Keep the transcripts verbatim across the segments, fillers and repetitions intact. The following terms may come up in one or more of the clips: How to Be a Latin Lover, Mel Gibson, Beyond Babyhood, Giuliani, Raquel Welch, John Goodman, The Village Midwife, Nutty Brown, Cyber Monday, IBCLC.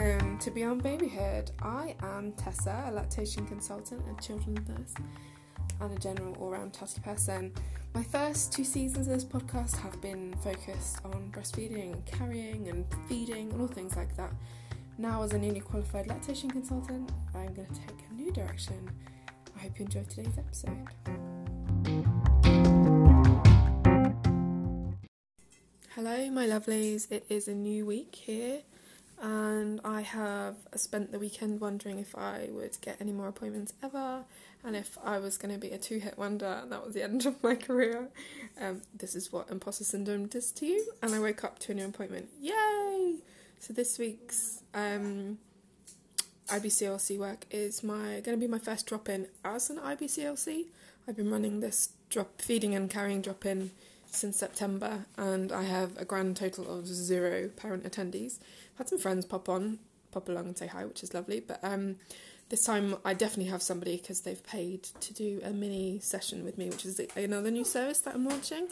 Welcome to Beyond Babyhood. I am Tessa, a lactation consultant and children's nurse, and a general all-round tatty person. My first two seasons of this podcast have been focused on breastfeeding and carrying and feeding and all things like that. Now, as a newly qualified lactation consultant, I'm going to take a new direction. I hope you enjoyed today's episode. Hello, my lovelies. It is a new week here, and I have spent the weekend wondering if I would get any more appointments ever, and if I was going to be a two-hit wonder and that was the end of my career. Um, this is what imposter syndrome does to you, and I woke up to a new appointment. Yay! So this week's um, I B C L C work is my going to be my first drop-in as an I B C L C. I've been running this drop feeding and carrying drop-in since September, and I have a grand total of zero parent attendees. I've had some friends pop on, pop along and say hi, which is lovely, but um, this time I definitely have somebody because they've paid to do a mini session with me, which is another new service that I'm launching.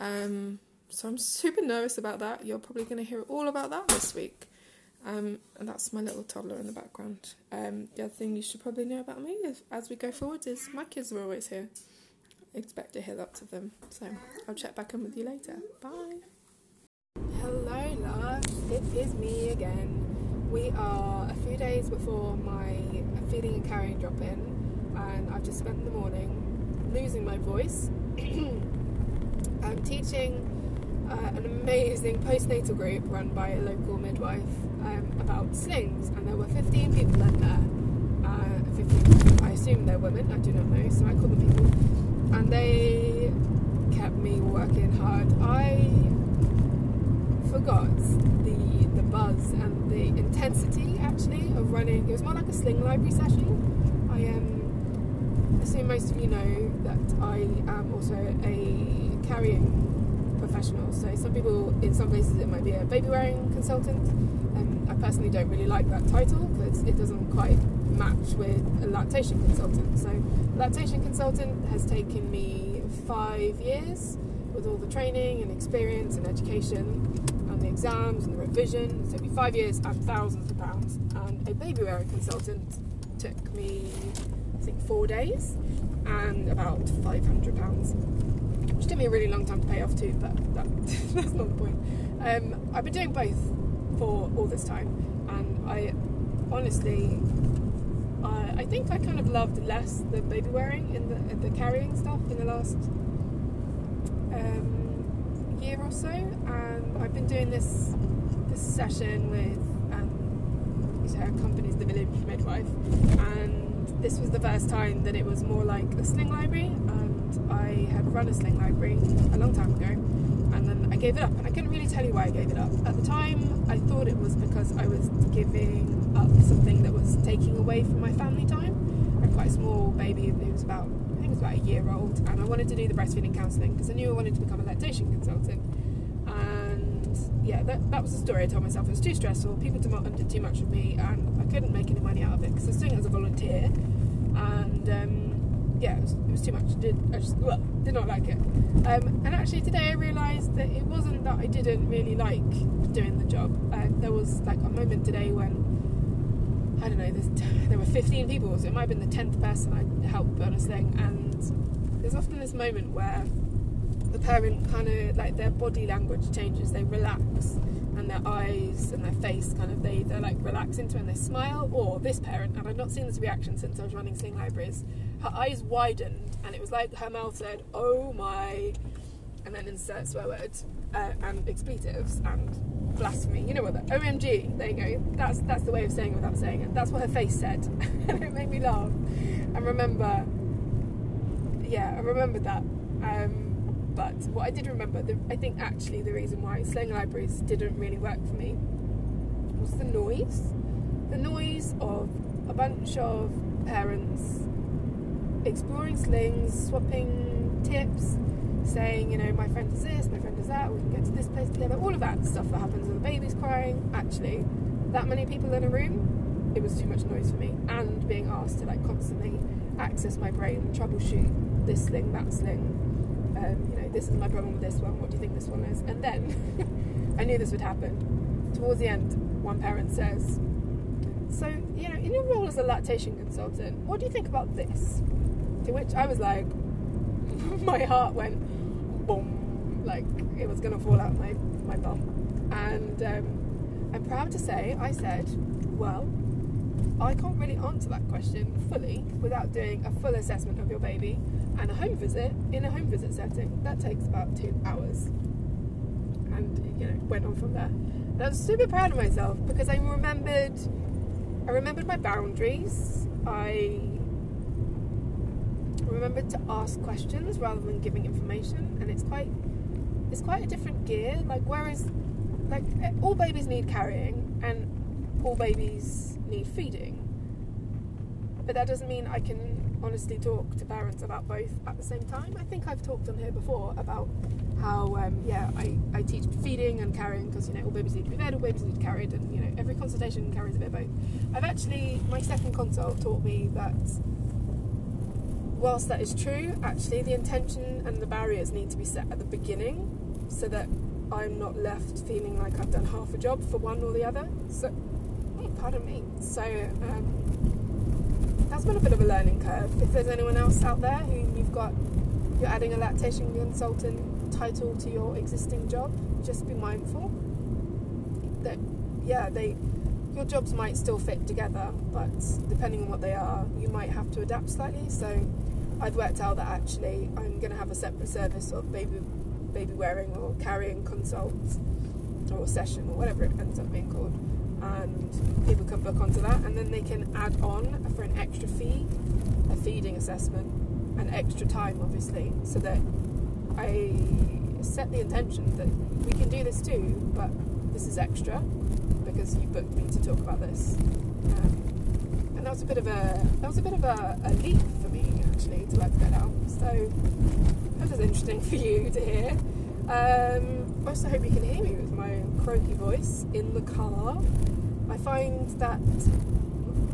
Um, so I'm super nervous about that. You're probably going to hear all about that this week. Um, and that's my little toddler in the background. Um, the other thing you should probably know about me is, as we go forward, is my kids are always here. Expect to hear lots of them, so I'll check back in with you later. Bye. Hello loves, it is me again. We are a few days before my feeding and carrying drop-in, and I've just spent the morning losing my voice. I'm teaching uh, an amazing postnatal group run by a local midwife um, about slings, and there were fifteen people in there. Uh, fifteen, I assume they're women, I do not know, so I call them people. And they kept me working hard. I forgot the the buzz and the intensity, actually, of running. It was more like a sling library session. I um, assume most of you know that I am also a carrying professional. So some people, in some places, it might be a baby wearing consultant. Um, I personally don't really like that title because it doesn't quite match with a lactation consultant. So lactation consultant has taken me five years with all the training and experience and education and the exams and the revision. It took me five years and thousands of pounds. And a baby wearing consultant took me, I think, four days and about five hundred pounds, which took me a really long time to pay off too, but that, that's not the point. Um, I've been doing both for all this time, and I honestly Uh, I think I kind of loved less the baby wearing and the, the carrying stuff in the last um, year or so. And I've been doing this this session with um, her company's The Village Midwife, and this was the first time that it was more like a sling library. And I had run a sling library a long time ago, and then I gave it up, and I couldn't really tell you why I gave it up. At the time, I thought it was because I was giving up something that was taking away from my family time. I had quite a small baby who was about, I think it was about a year old, and I wanted to do the breastfeeding counselling because I knew I wanted to become a lactation consultant. And yeah, that, that was the story I told myself. It was too stressful, people demanded too much of me, and I couldn't make any money out of it because I was doing it as a volunteer. And um, yeah, it was, it was too much. Did, I just well, did not like it. Um, and actually today I realised that it wasn't that I didn't really like doing the job. Uh, there was like a moment today when, I don't know, there were fifteen people, so it might have been the tenth person I helped on a sling. And there's often this moment where the parent kind of, like, their body language changes. They relax, and their eyes and their face kind of, they either like relax into and they smile, or this parent, and I've not seen this reaction since I was running sling libraries, her eyes widened and it was like her mouth said, "Oh my," and then insert swear words uh, and expletives and blasphemy, you know what, the O M G, there you go, that's that's the way of saying it without saying it. That's what her face said. And it made me laugh and remember, yeah, I remembered that. um But what I did remember, the, I think actually the reason why slang libraries didn't really work for me was the noise. The noise of a bunch of parents exploring slings, swapping tips, saying, you know, my friend does this, my friend does that, we can go to this place together, all of that stuff that happens when the baby's crying. Actually, that many people in a room, it was too much noise for me. And being asked to, like, constantly access my brain and troubleshoot this sling, that sling. Um, you know, this is my problem with this one, what do you think this one is? And then, I knew this would happen. Towards the end, one parent says, So, you know, in your role as a lactation consultant, what do you think about this? To which I was like, my heart went boom, like it was going to fall out my, my bum. And um, I'm proud to say, I said, well, I can't really answer that question fully without doing a full assessment of your baby and a home visit in a home visit setting. That takes about two hours. And, you know, went on from there. And I was super proud of myself because I remembered, I remembered my boundaries. I remembered to ask questions rather than giving information, and it's quite, it's quite a different gear. Like, whereas, like, all babies need carrying and all babies need feeding, but that doesn't mean I can honestly talk to parents about both at the same time. I think I've talked on here before about how um, yeah I, I teach feeding and carrying because, you know, all babies need to be fed, all babies need to be carried, and, you know, every consultation carries a bit of both. I've actually, my second consult taught me that whilst that is true, actually the intention and the barriers need to be set at the beginning so that I'm not left feeling like I've done half a job for one or the other. So pardon me. So um, that's been a bit of a learning curve. If there's anyone else out there who you've got, you're adding a lactation consultant title to your existing job, just be mindful that, yeah, they, your jobs might still fit together, but depending on what they are, you might have to adapt slightly. So I've worked out that actually I'm going to have a separate service of baby, baby wearing or carrying consults or session or whatever it ends up being called. And people can book onto that, and then they can add on for an extra fee a feeding assessment and extra time, obviously, so that I set the intention that we can do this too, but this is extra because you booked me to talk about this. Um, and that was a bit of a that was a bit of a, a leap for me, actually, to work that out. So that was interesting for you to hear. Um, I also hope you can hear me with my croaky voice in the car. I find that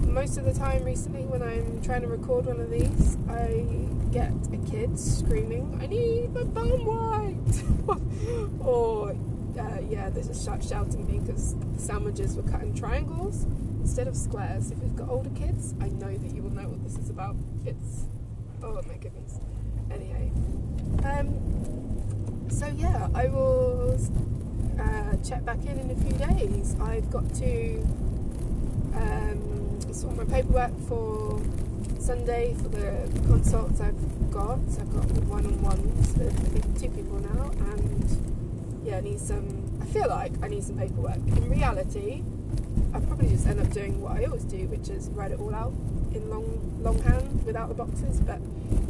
most of the time recently when I'm trying to record one of these, I get a kid screaming, I need my bum wiped! Or, uh, yeah, they're just shouting at me because the sandwiches were cut in triangles instead of squares. If you've got older kids, I know that you will know what this is about. It's, oh my goodness. Anyway. Um... So yeah, I will uh, check back in in a few days. I've got to um, sort my paperwork for Sunday for the consults I've got. So I've got one-on-ones with, I think, two people now, and yeah, I need some. I feel like I need some paperwork. In reality, I probably just end up doing what I always do, which is write it all out in long, longhand without the boxes. But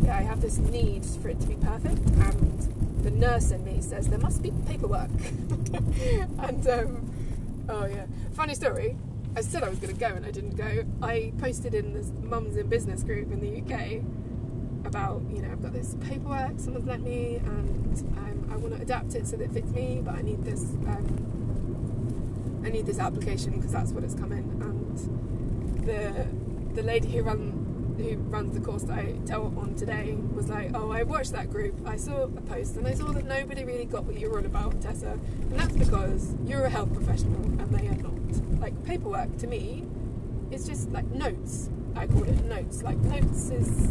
yeah, I have this need for it to be perfect, and the nurse in me says there must be paperwork. And um, oh yeah, funny story, I said I was going to go and I didn't go. I posted in this Mums in Business group in the U K about, you know, I've got this paperwork someone's lent me, and um, I want to adapt it so that it fits me, but I need this um, I need this application because that's what it's come in. And the the lady who runs who runs the course that I tell on today was like, oh, I watched that group, I saw a post and I saw that nobody really got what you were on about, Tessa, and that's because you're a health professional and they are not. Like, paperwork to me is just like notes. I call it notes. Like, notes is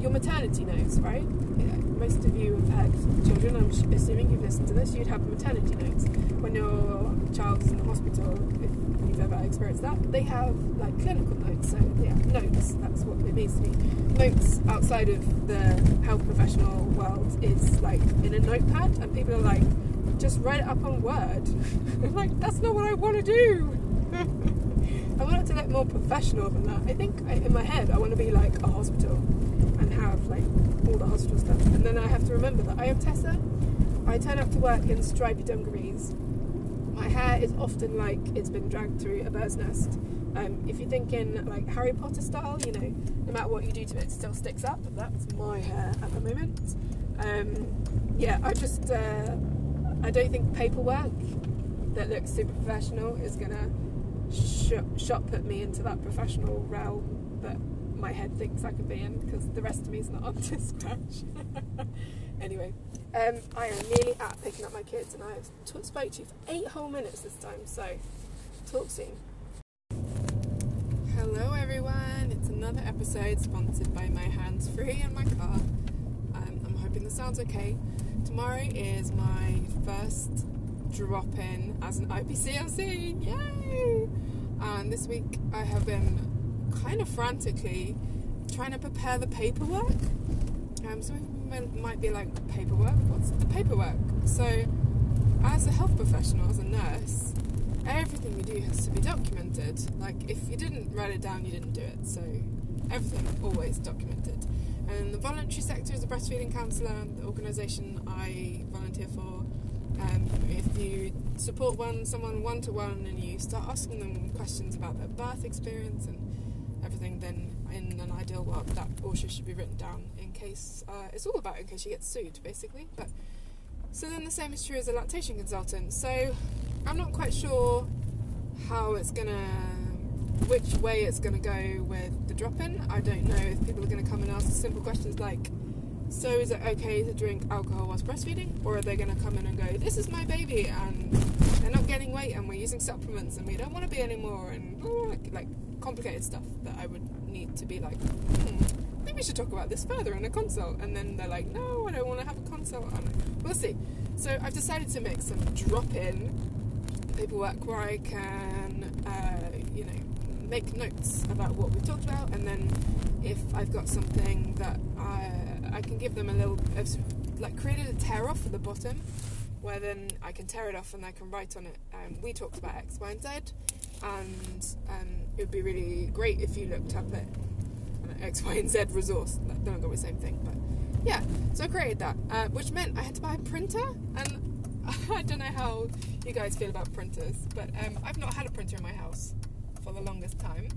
your maternity notes, right? Yeah, most of you have had children, I'm assuming you've listened to this, you'd have maternity notes. When your child's in the hospital, if you've ever experienced that, they have like clinical notes. So yeah, notes, that's what it means to me. Notes outside of the health professional world is like in a notepad, and people are like, just write it up on Word. I'm like, that's not what I want to do. I want it to look more professional than that. I think I, in my head I want to be like a hospital and have like all the hospital stuff, and then I have to remember that I am Tessa. I turn up to work in stripy dungarees. My hair is often like it's been dragged through a bird's nest. Um, if you're thinking like Harry Potter style, you know, no matter what you do to it, it still sticks up. That's my hair at the moment. Um, yeah, I just uh, I don't think paperwork that looks super professional is gonna sh- shot put me into that professional realm that my head thinks I could be in, because the rest of me is not up to scratch. Anyway, um, I am nearly at picking up my kids, and I have t- spoke to you for eight whole minutes this time, so talk soon. Hello everyone, it's another episode sponsored by my hands free and my car. Um, I'm hoping the sound's okay. Tomorrow is my first drop-in as an I B C L C, yay! And this week I have been kind of frantically trying to prepare the paperwork. Um, so it might be like, paperwork? What's the paperwork? So as a health professional, as a nurse, everything you do has to be documented. Like, if you didn't write it down, you didn't do it. So everything always documented. And the voluntary sector is a breastfeeding counsellor, the organisation I volunteer for. Um, if you support one someone one-to-one and you start asking them questions about their birth experience and everything, then in an ideal world that also should be written down in case uh, it's all about in case you get sued, basically. But so then the same is true as a lactation consultant. So I'm not quite sure how it's gonna, which way it's gonna go with the drop-in. I don't know if people are gonna come and ask simple questions like, so is it okay to drink alcohol whilst breastfeeding? Or are they gonna come in and go, this is my baby and they're not gaining weight and we're using supplements and we don't want to be anymore, and like, like complicated stuff that I would need to be like, hmm, maybe we should talk about this further in a consult. And then they're like, no, I don't want to have a consult. I'm like, we'll see. So I've decided to make some drop-in paperwork where I can, uh, you know, make notes about what we've talked about, and then if I've got something that I, I can give them a little, I've like created a tear off at the bottom where then I can tear it off and I can write on it, um, we talked about X, Y and Z, and um, it would be really great if you looked up at an X, Y and Z resource. They're not always the same thing, but yeah, so I created that, uh, which meant I had to buy a printer. And I don't know how you guys feel about printers, but um, I've not had a printer in my house for the longest time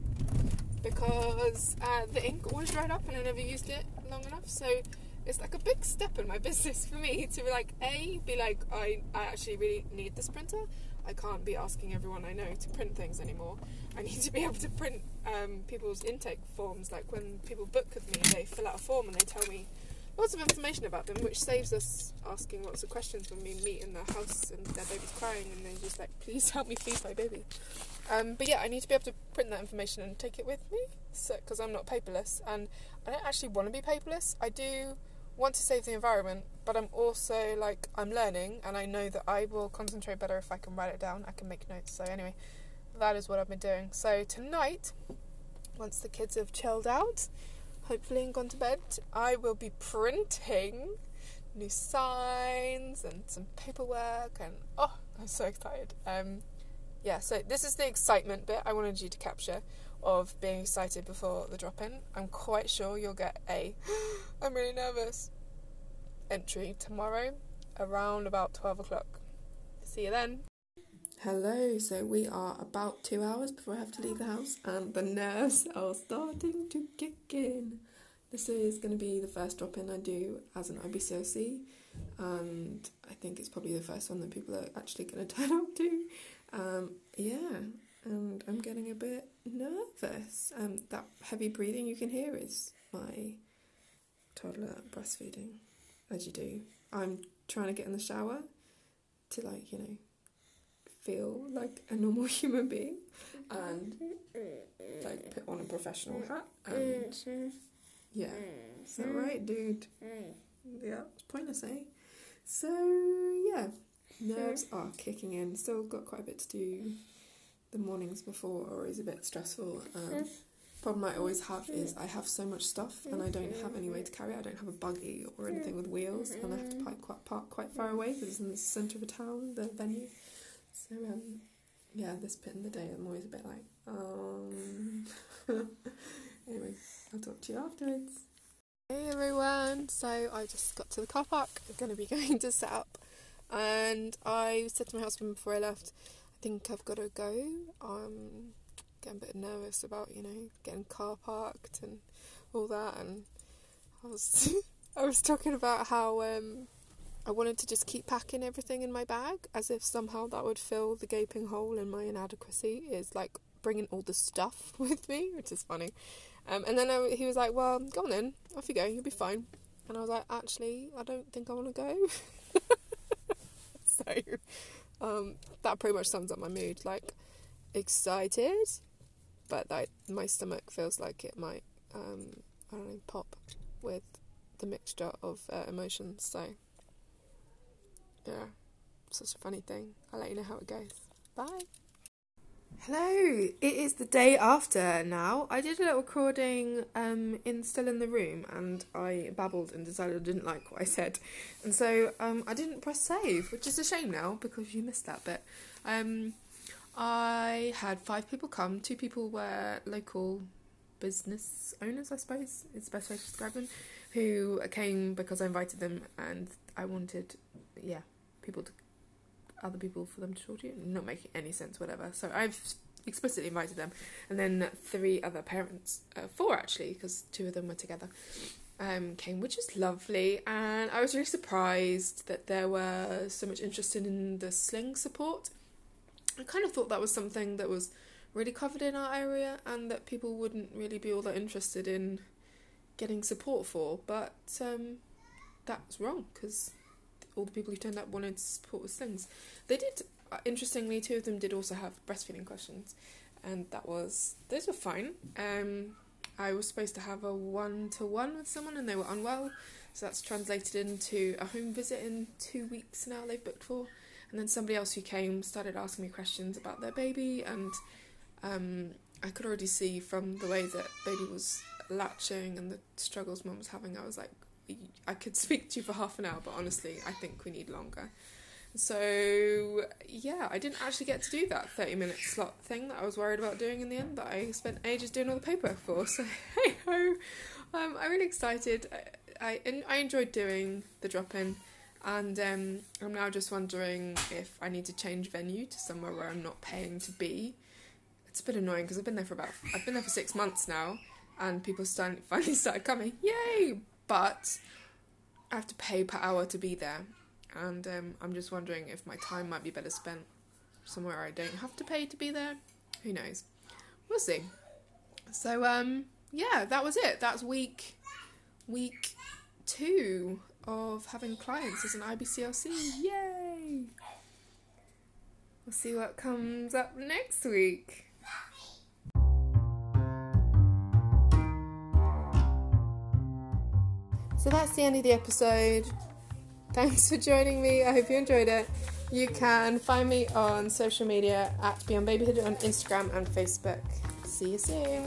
because uh, the ink always dried up and I never used it long enough. So it's like a big step in my business for me to be like, A, be like, I, I actually really need this printer. I can't be asking everyone I know to print things anymore. I need to be able to print um, people's intake forms. Like when people book with me, they fill out a form and they tell me lots of information about them, which saves us asking lots of questions when we meet in their house and their baby's crying and they're just like, please help me feed my baby. Um, but yeah, I need to be able to print that information and take it with me, so because I'm not paperless, and I don't actually want to be paperless. I do want to save the environment, but I'm also like, I'm learning and I know that I will concentrate better if I can write it down, I can make notes. So anyway, that is what I've been doing. So tonight, once the kids have chilled out, hopefully, and gone to bed, I will be printing new signs and some paperwork, and oh, I'm so excited. Um, yeah, so this is the excitement bit I wanted you to capture of being excited before the drop-in. I'm quite sure you'll get a I'm really nervous entry tomorrow around about twelve o'clock. See you then. Hello, so we are about two hours before I have to leave the house and the nerves are starting to kick in. This is going to be the first drop-in I do as an I B C L C, and I think it's probably the first one that people are actually going to turn up to. Um, yeah, and I'm getting a bit nervous. Um, that heavy breathing you can hear is my toddler breastfeeding, as you do. I'm trying to get in the shower to, like, you know, feel like a normal human being and like put on a professional hat and yeah, is that right, dude? Yeah, it's pointless, eh? So yeah, nerves are kicking in, still got quite a bit to do. The mornings before are always a bit stressful. Um, problem I always have is I have so much stuff and I don't have any way to carry it. I don't have a buggy or anything with wheels, and I have to park quite, park quite far away because it's in the centre of a town, the venue. So, um, yeah, this bit in the day, I'm always a bit like, um, anyway, I'll talk to you afterwards. Hey everyone, so I just got to the car park. I'm going to be going to set up, and I said to my husband before I left, I think I've got to go. I'm getting a bit nervous about, you know, getting car parked and all that, and I was, I was talking about how, um, I wanted to just keep packing everything in my bag as if somehow that would fill the gaping hole in my inadequacy, is like bringing all the stuff with me, which is funny. Um, and then I, he was like, well, go on then, off you go, you'll be fine. And I was like, actually, I don't think I want to go. So um, that pretty much sums up my mood, like excited, but that, my stomach feels like it might, um, I don't know, pop with the mixture of uh, emotions. So, yeah, such a funny thing. I'll let you know how it goes. Bye! Hello, it is the day after now. I did a little recording um, in still in the room, and I babbled and decided I didn't like what I said, and so um, I didn't press save, which is a shame now because you missed that bit. Um, I had five people come. Two people were local business owners, I suppose is the best way to describe them, who came because I invited them, and I wanted, yeah, people to other people for them to talk to you, not making any sense, whatever. So I've explicitly invited them, and then three other parents, uh, four actually, because two of them were together, um, came, which is lovely. And I was really surprised that there were so much interest in the sling support. I kind of thought that was something that was really covered in our area, and that people wouldn't really be all that interested in getting support for, but um, that's wrong, because all the people who turned up wanted to support with slings. They did, interestingly, two of them did also have breastfeeding questions, and that was, those were fine. Um, I was supposed to have a one-to-one with someone, and they were unwell, so that's translated into a home visit in two weeks now they've booked for. And then somebody else who came started asking me questions about their baby, and um, I could already see from the way that baby was latching and the struggles mum was having, I was like, I could speak to you for half an hour, but honestly, I think we need longer. So, yeah, I didn't actually get to do that thirty-minute slot thing that I was worried about doing in the end, that I spent ages doing all the paperwork for. So, hey-ho, um, I'm really excited. I, I, I enjoyed doing the drop-in, and um, I'm now just wondering if I need to change venue to somewhere where I'm not paying to be. It's a bit annoying, because I've been there for about, I've been there for six months now, and people started, finally started coming. Yay! But I have to pay per hour to be there, and um, I'm just wondering if my time might be better spent somewhere I don't have to pay to be there. Who knows? We'll see. So um, yeah, that was it. That's week week two of having clients as an I B C L C. Yay! We'll see what comes up next week. So that's the end of the episode. Thanks for joining me. I hope you enjoyed it. You can find me on social media at Beyond Babyhood on Instagram and Facebook. See you soon.